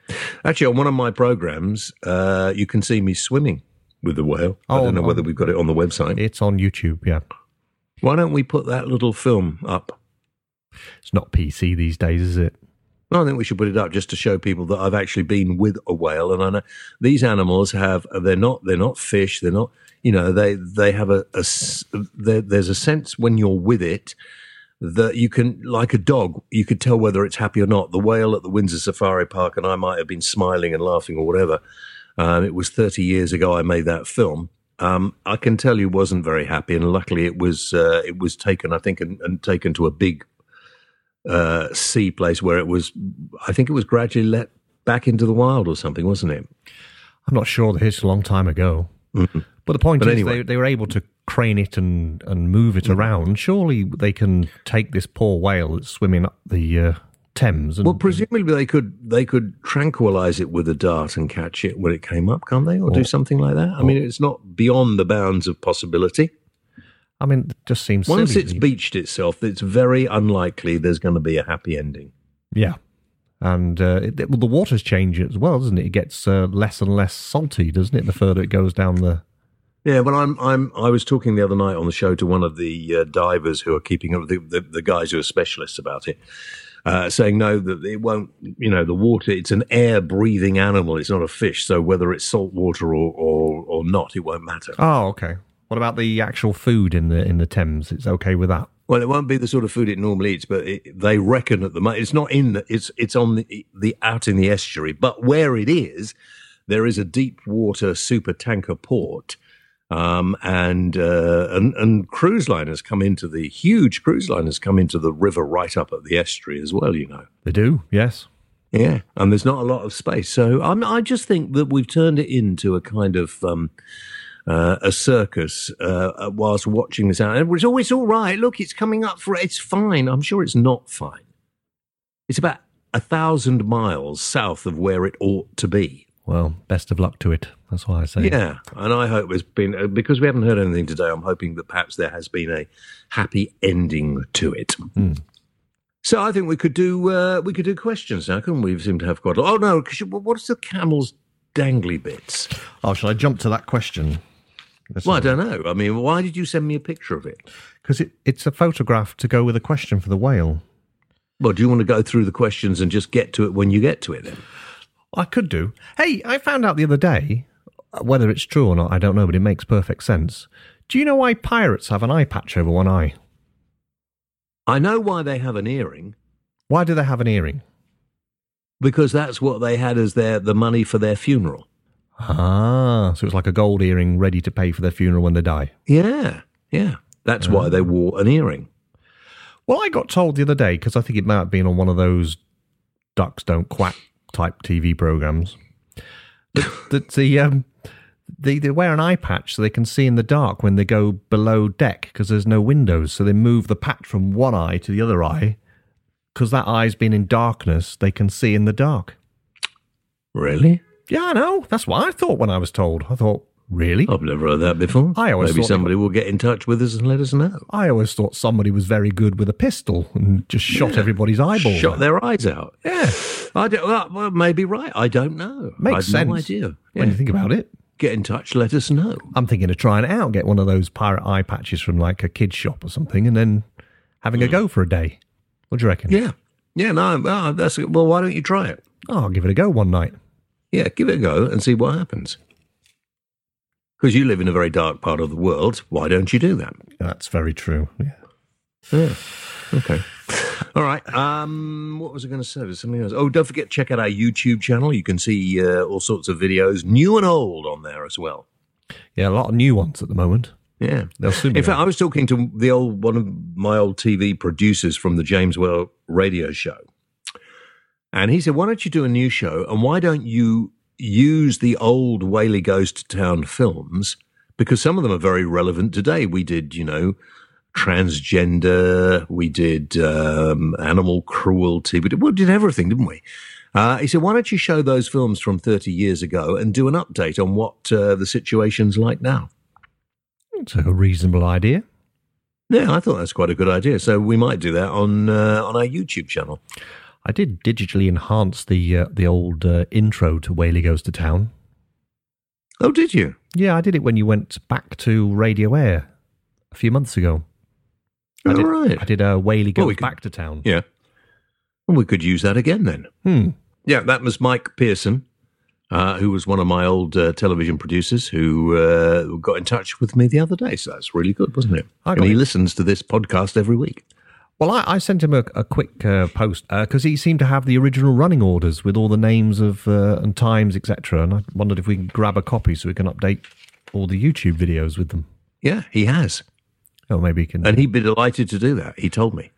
Actually, on one of my programmes, uh, you can see me swimming with the whale. Oh, I don't know on, whether we've got it on the website. It's on YouTube, yeah. Why don't we put that little film up? It's not P C these days, is it? Well, I think we should put it up just to show people that I've actually been with a whale, and I know these animals have—they're not—they're not fish. They're not, you know, they they have a, a there's a sense when you're with it that you can, like a dog, you could tell whether it's happy or not. The whale at the Windsor Safari Park, and I might have been smiling and laughing or whatever. Um, it was thirty years ago I made that film. Um, I can tell you wasn't very happy, and luckily it was uh, it was taken, I think, and, and taken to a big. Uh, sea place where it was, I think it was gradually let back into the wild or something, wasn't it? I'm not sure. It's a long time ago. Mm-hmm. But the point but is anyway. they, they were able to crane it and, and move it mm-hmm. around. Surely they can take this poor whale that's swimming up the uh, Thames. And, well, presumably they could they could tranquilise it with a dart and catch it when it came up, can't they? Or, or do something like that? I or, mean, it's not beyond the bounds of possibility. I mean, it just seems silly. Once it's beached itself, it's very unlikely there's going to be a happy ending. Yeah. And uh, it, it, well, the water's changing as well, doesn't it? It gets uh, less and less salty, doesn't it, the further it goes down the... Yeah, well, I'm, I'm, I was talking the other night on the show to one of the uh, divers who are keeping up, the, the, the guys who are specialists about it, uh, saying, no, that it won't, you know, the water, it's an air-breathing animal, it's not a fish, so whether it's salt water or, or, or not, it won't matter. Oh, okay. What about the actual food in the in the Thames? It's okay with that? Well, it won't be the sort of food it normally eats, but it, they reckon at the moment it's not in the, it's it's on the, the out in the estuary. But where it is, there is a deep water super tanker port, um, and, uh, and and cruise liners come into the huge cruise liners come into the river right up at the estuary as well. You know they do, yes, yeah. And there's not a lot of space, so I'm, I just think that we've turned it into a kind of. Um, Uh, a circus uh, whilst watching this out. It's always all right. Look, it's coming up for it. It's fine. I'm sure it's not fine. It's about a thousand miles south of where it ought to be. Well, best of luck to it. That's why I say. Yeah, and I hope it's been, because we haven't heard anything today, I'm hoping that perhaps there has been a happy ending to it. Mm. So I think we could do uh, we could do questions now, couldn't we? We seem to have quite a lot. Oh, no, cause you, what's the camel's dangly bits? Oh, shall I jump to that question? That's well, I don't know. I mean, why did you send me a picture of it? Because it, it's a photograph to go with a question for the whale. Well, do you want to go through the questions and just get to it when you get to it, then? I could do. Hey, I found out the other day, whether it's true or not, I don't know, but it makes perfect sense. Do you know why pirates have an eye patch over one eye? I know why they have an earring. Why do they have an earring? Because that's what they had as their the money for their funeral. Ah, so it's like a gold earring ready to pay for their funeral when they die. Yeah, yeah. That's uh, why they wore an earring. Well, I got told the other day, because I think it might have been on one of those ducks don't quack type T V programmes, that, that the, um, they, they wear an eye patch so they can see in the dark when they go below deck because there's no windows. So they move the patch from one eye to the other eye because that eye's been in darkness. They can see in the dark. Really? Yeah, I know. That's what I thought when I was told. I thought, really? I've never heard that before. I always Maybe somebody will get in touch with us and let us know. I always thought somebody was very good with a pistol and just shot yeah. everybody's eyeballs. Shot out. Their eyes out. Yeah. I do, well, maybe right. I don't know. Makes I have sense. No idea. Yeah. When you think about it. Get in touch, let us know. I'm thinking of trying it out, get one of those pirate eye patches from like a kid's shop or something and then having mm. a go for a day. What do you reckon? Yeah. Yeah, no, oh, that's well, why don't you try it? Oh, I'll give it a go one night. Yeah, give it a go and see what happens. Because you live in a very dark part of the world, why don't you do that? That's very true, yeah. Yeah, okay. All right, um, what was I going to say? There's something else. Oh, don't forget to check out our YouTube channel. You can see uh, all sorts of videos, new and old, on there as well. Yeah, a lot of new ones at the moment. Yeah. They'll soon be in fact, out. I was talking to the old one of my old T V producers from the James Whale radio show. And he said, why don't you do a new show and why don't you use the old Whaley Goes to Town films? Because some of them are very relevant today. We did, you know, transgender, we did um, animal cruelty, we did, we did everything, didn't we? Uh, he said, why don't you show those films from thirty years ago and do an update on what uh, the situation's like now? It's a reasonable idea. Yeah, I thought that's quite a good idea. So we might do that on uh, on our YouTube channel. I did digitally enhance the uh, the old uh, intro to Whaley Goes to Town. Oh, did you? Yeah, I did it when you went back to Radio Air a few months ago. I did, all right. I did uh, Whaley Goes well, we could, Back to Town. Yeah. Well, we could use that again then. Hmm. Yeah, that was Mike Pearson, uh, who was one of my old uh, television producers who uh, got in touch with me the other day. So that's really good, wasn't it? And he it. listens to this podcast every week. Well, I, I sent him a, a quick uh, post because uh, he seemed to have the original running orders with all the names of uh, and times, et cetera. And I wondered if we can grab a copy so we can update all the YouTube videos with them. Yeah, he has. Oh, maybe he can. And he'd be delighted to do that. He told me.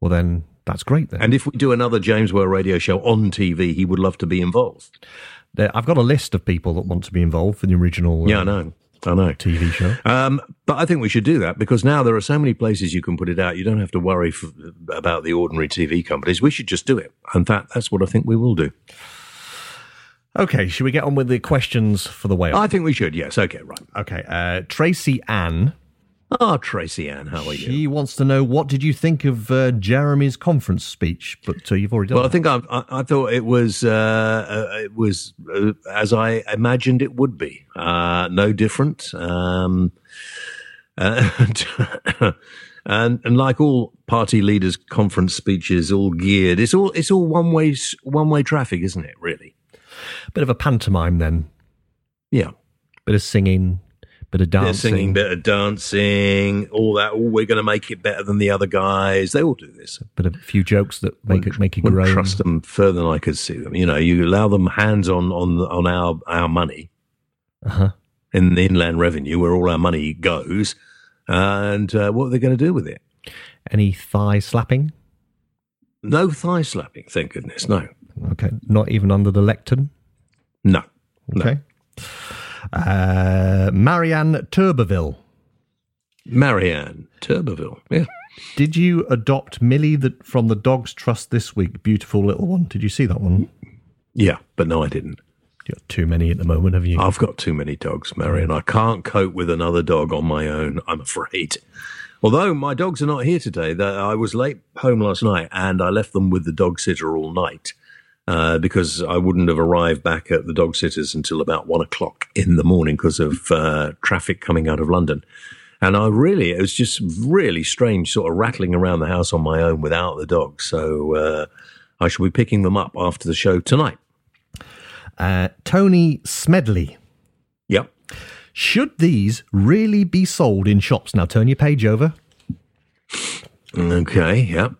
Well, then that's great. Then. And if we do another James Whale radio show on T V, he would love to be involved. There, I've got a list of people that want to be involved for the original. Uh, yeah, I know. I know. T V show. Um, but I think we should do that because now there are so many places you can put it out. You don't have to worry f- about the ordinary T V companies. We should just do it. In fact, that's what I think we will do. Okay, should we get on with the questions for the whale? I think we should, yes. Okay, right. Okay, uh, Tracy Anne. Ah, oh, Tracy Anne, how are you? She wants to know, what did you think of uh, Jeremy's conference speech? But uh, you've already done well, that. Well, I think I, I, I thought it was, uh, uh, it was uh, as I imagined it would be. Uh, no different. Um, and, and and like all party leaders' conference speeches, all geared, it's all it's all one-way, one-way traffic, isn't it, really? Bit of a pantomime, then. Yeah. Bit of singing. bit of dancing. Bit of singing, bit of dancing, all that. Oh, we're going to make it better than the other guys. They all do this. A bit of a few jokes that make it make you groan. Trust them further than I could see them. You know, you allow them hands on on on our our money. Uh huh. In the Inland Revenue, where all our money goes, and uh, what are they going to do with it? Any thigh slapping? No thigh slapping, thank goodness, no. Okay, not even under the lectern? No. Okay. No. Uh, Marianne Turberville. Marianne Turberville, yeah. Did you adopt Millie the, from the Dogs Trust this week, beautiful little one? Did you see that one? Yeah, but no, I didn't. You've got too many at the moment, have you? I've got too many dogs, Marion. I can't cope with another dog on my own, I'm afraid. Although my dogs are not here today. I was late home last night and I left them with the dog sitter all night uh, because I wouldn't have arrived back at the dog sitters until about one o'clock in the morning because of uh, traffic coming out of London. And I really, it was just really strange sort of rattling around the house on my own without the dog. So uh, I shall be picking them up after the show tonight. Uh, Tony Smedley. Yep. Should these really be sold in shops? Now turn your page over. Okay, yep.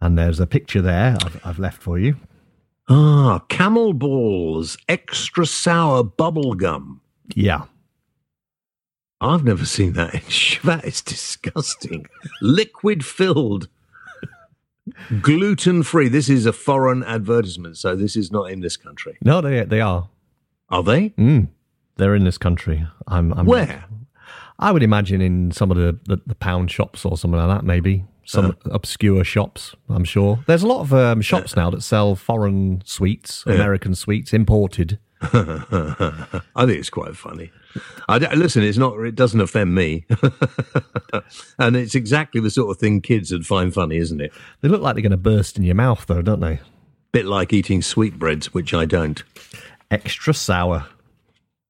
And there's a picture there I've, I've left for you. Ah, Camel Balls, extra sour bubble gum. Yeah. I've never seen that. That is disgusting. Liquid filled. Gluten-free. This is a foreign advertisement, so this is not in this country. No, they they are. Are they? Mm, they're in this country. I'm, I'm Where? Not, I would imagine in some of the, the, the pound shops or something like that, maybe. Some uh, obscure shops, I'm sure. There's a lot of um, shops uh, now that sell foreign sweets, yeah. American sweets, imported. I think it's quite funny. I, listen, it's not. It doesn't offend me, and it's exactly the sort of thing kids would find funny, isn't it? They look like they're going to burst in your mouth, though, don't they? Bit like eating sweetbreads, which I don't. Extra sour.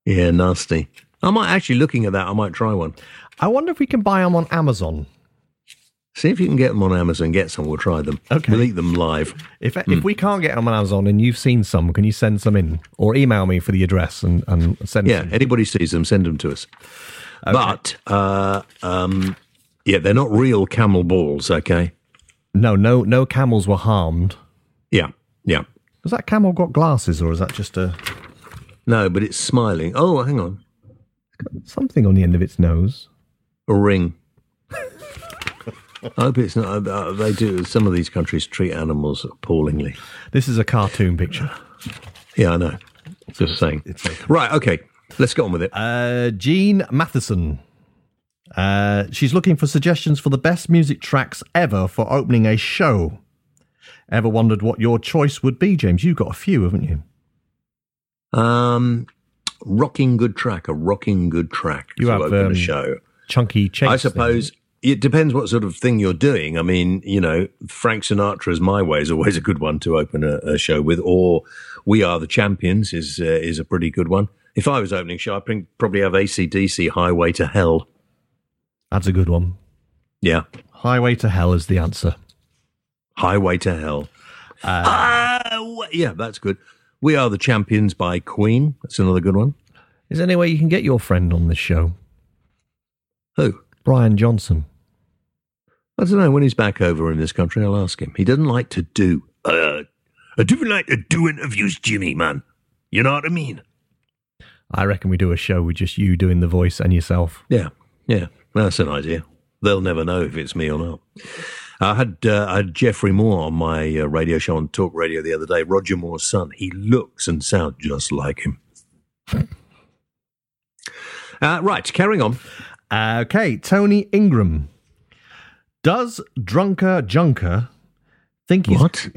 Yeah, nasty. I might actually looking at that. I might try one. I wonder if we can buy them on Amazon. See if you can get them on Amazon. Get some. We'll try them. Okay. We'll eat them live. If mm. if we can't get them on Amazon and you've seen some, can you send some in or email me for the address and, and send? Yeah, some. Anybody sees them, send them to us. Okay. But uh, um, yeah, they're not real camel balls. Okay. No, no, no camels were harmed. Yeah, yeah. Has that camel got glasses or is that just a? No, but it's smiling. Oh, hang on. Something on the end of its nose. A ring. I hope it's not. Uh, they do. Some of these countries treat animals appallingly. This is a cartoon picture. Yeah, I know. Just saying. It's okay. Right, okay. Let's get on with it. Uh, Jean Matheson. Uh, she's looking for suggestions for the best music tracks ever for opening a show. Ever wondered what your choice would be, James? You've got a few, haven't you? Um, Rocking Good Track. A Rocking Good Track. You have open um, a show. Chunky Chase. I suppose... Thing. It depends what sort of thing you're doing. I mean, you know, Frank Sinatra's My Way is always a good one to open a, a show with, or We Are the Champions is uh, is a pretty good one. If I was opening a show, I'd probably have A C D C Highway to Hell. That's a good one. Yeah. Highway to Hell is the answer. Highway to Hell. Uh, uh, yeah, that's good. We Are the Champions by Queen. That's another good one. Is there any way you can get your friend on this show? Who? Brian Johnson. I don't know. When he's back over in this country, I'll ask him. He doesn't like to do. Uh, I do like to do interviews, Jimmy, man. You know what I mean? I reckon we do a show with just you doing the voice and yourself. Yeah, yeah. That's an idea. They'll never know if it's me or not. I had uh, I had Geoffrey Moore on my uh, radio show on Talk Radio the other day. Roger Moore's son. He looks and sounds just like him. uh, right, carrying on. Okay, Tony Ingram. Does Drunker Junker think he's... What?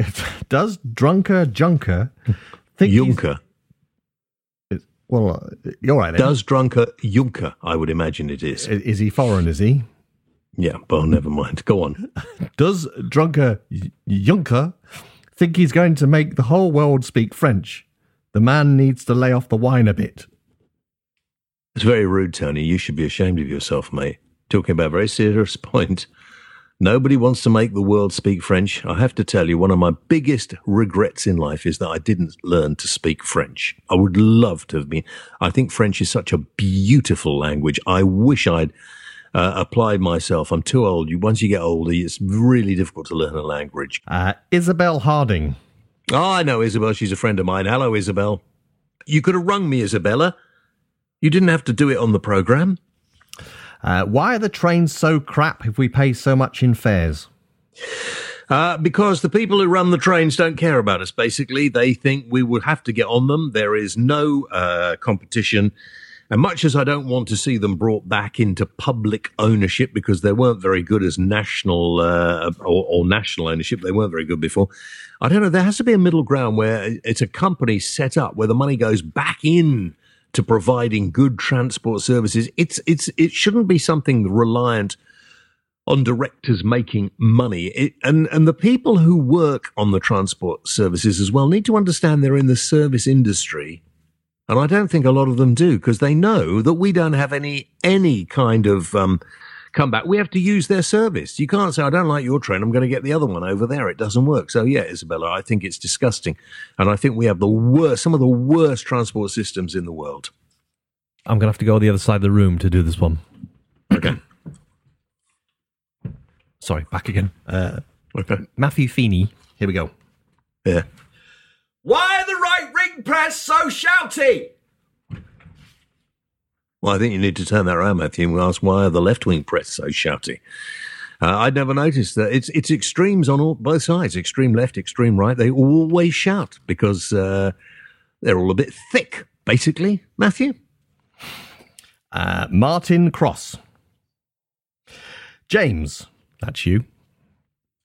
Does Drunker Junker think Junker. He's... Well, you're right then. Does Drunker Junker, I would imagine it is. Is he foreign, is he? Yeah, well, never mind. Go on. Does Drunker Junker think he's going to make the whole world speak French? The man needs to lay off the wine a bit. It's very rude, Tony. You should be ashamed of yourself, mate. Talking about a very serious point. Nobody wants to make the world speak French. I have to tell you, one of my biggest regrets in life is that I didn't learn to speak French. I would love to have been. I think French is such a beautiful language. I wish I'd uh, applied myself. I'm too old. You, once you get older, it's really difficult to learn a language. Uh, Isabel Harding. Oh, I know Isabel. She's a friend of mine. Hello, Isabel. You could have rung me, Isabella. You didn't have to do it on the programme. Uh, why are the trains so crap if we pay so much in fares? Uh, because the people who run the trains don't care about us, basically. They think we would have to get on them. There is no uh, competition. And much as I don't want to see them brought back into public ownership, because they weren't very good as national uh, or, or national ownership, they weren't very good before, I don't know, there has to be a middle ground where it's a company set up where the money goes back in to providing good transport services. It's it's it shouldn't be something reliant on directors making money. It, and, and the people who work on the transport services as well need to understand they're in the service industry, and I don't think a lot of them do, because they know that we don't have any any kind of um, comeback. We have to use their service. You can't say, I don't like your train, I'm going to get the other one over there. It doesn't work. So, yeah, Isabella, I think it's disgusting. And I think we have the worst, some of the worst transport systems in the world. I'm going to have to go on the other side of the room to do this one. Okay. Sorry, back again. Uh, okay. Matthew Feeney. Here we go. Yeah. Why are the right-wing press so shouty? Well, I think you need to turn that around, Matthew, and ask, why are the left-wing press so shouty? Uh, I'd never noticed that. It's it's extremes on all, both sides, extreme left, extreme right. They always shout because uh, they're all a bit thick, basically, Matthew. Uh, Martin Cross. James, that's you.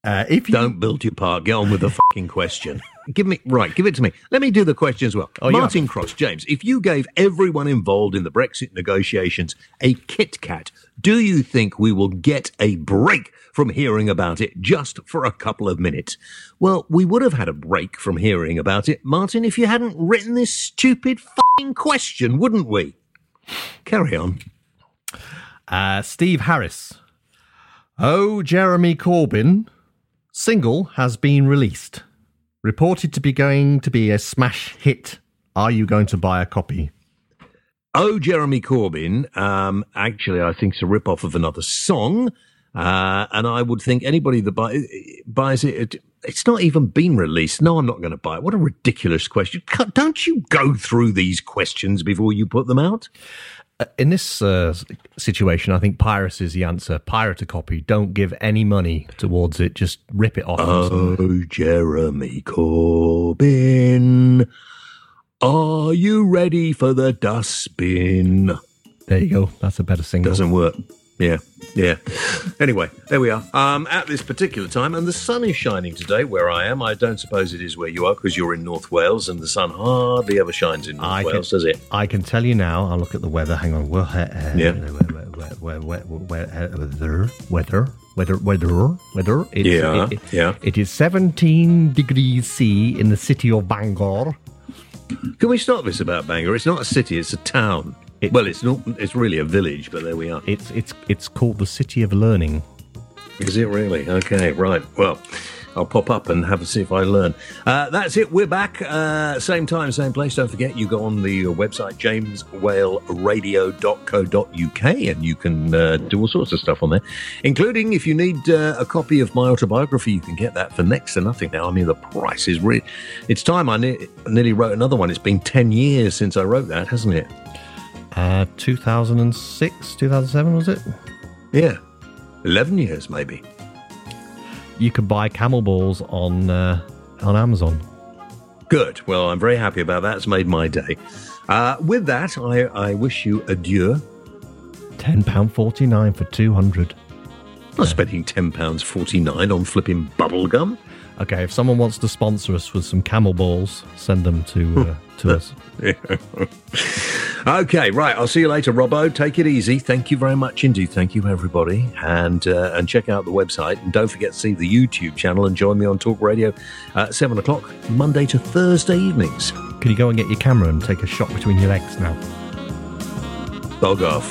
Uh, if you. Don't build your park. Get on with the fucking question. Give me right. Give it to me. Let me do the question as well. Oh, Martin yeah. Cross, James, if you gave everyone involved in the Brexit negotiations a Kit Kat, do you think we will get a break from hearing about it just for a couple of minutes? Well, we would have had a break from hearing about it, Martin, if you hadn't written this stupid fucking question, wouldn't we? Carry on. Uh, Steve Harris. Oh, Jeremy Corbyn, single has been released. Reported to be going to be a smash hit. Are you going to buy a copy? Oh, Jeremy Corbyn. Um, actually, I think it's a rip-off of another song. Uh, and I would think anybody that buy, buys it, it, it's not even been released. No, I'm not going to buy it. What a ridiculous question. Don't you go through these questions before you put them out? Uh, in this uh, situation, I think piracy is the answer. Pirate a copy. Don't give any money towards it. Just rip it off. Oh, Jeremy Corbyn, are you ready for the dustbin? There you go. That's a better single. Doesn't work. Yeah, yeah. Anyway, there we are. Um, at this particular time, and the sun is shining today where I am. I don't suppose it is where you are, because you're in North Wales, and the sun hardly ever shines in North I Wales, can, does it? I can tell you now. I'll look at the weather. Hang on. Yeah. Weather, weather, weather, weather, weather. It's, yeah, it, it, yeah. It is seventeen degrees C in the city of Bangor. Can we stop this about Bangor? It's not a city. It's a town. It, well, it's not. It's really a village, but there we are. It's it's it's called the City of Learning. Is it really? Okay, right. Well, I'll pop up and have a see if I learn. Uh, that's it. We're back. Uh, same time, same place. Don't forget, you go on the website, james whale radio dot co dot uk, and you can uh, do all sorts of stuff on there, including if you need uh, a copy of my autobiography, you can get that for next to nothing now. I mean, the price is really... It's time I ne- nearly wrote another one. It's been ten years since I wrote that, hasn't it? Uh, two thousand six, two thousand seven, was it? Yeah, eleven years maybe. You could buy camel balls on uh, on Amazon. Good. Well, I'm very happy about that. It's made my day. Uh, with that, I, I wish you adieu. ten pounds forty-nine for two hundred. I'm not spending ten pounds forty-nine on flipping bubblegum. Okay, if someone wants to sponsor us with some camel balls, send them to uh, to us. Okay, right. I'll see you later, Robbo. Take it easy. Thank you very much indeed. Thank you, everybody. And uh, and check out the website. And don't forget to see the YouTube channel and join me on Talk Radio at seven o'clock, Monday to Thursday evenings. Can you go and get your camera and take a shot between your legs now? Bog off.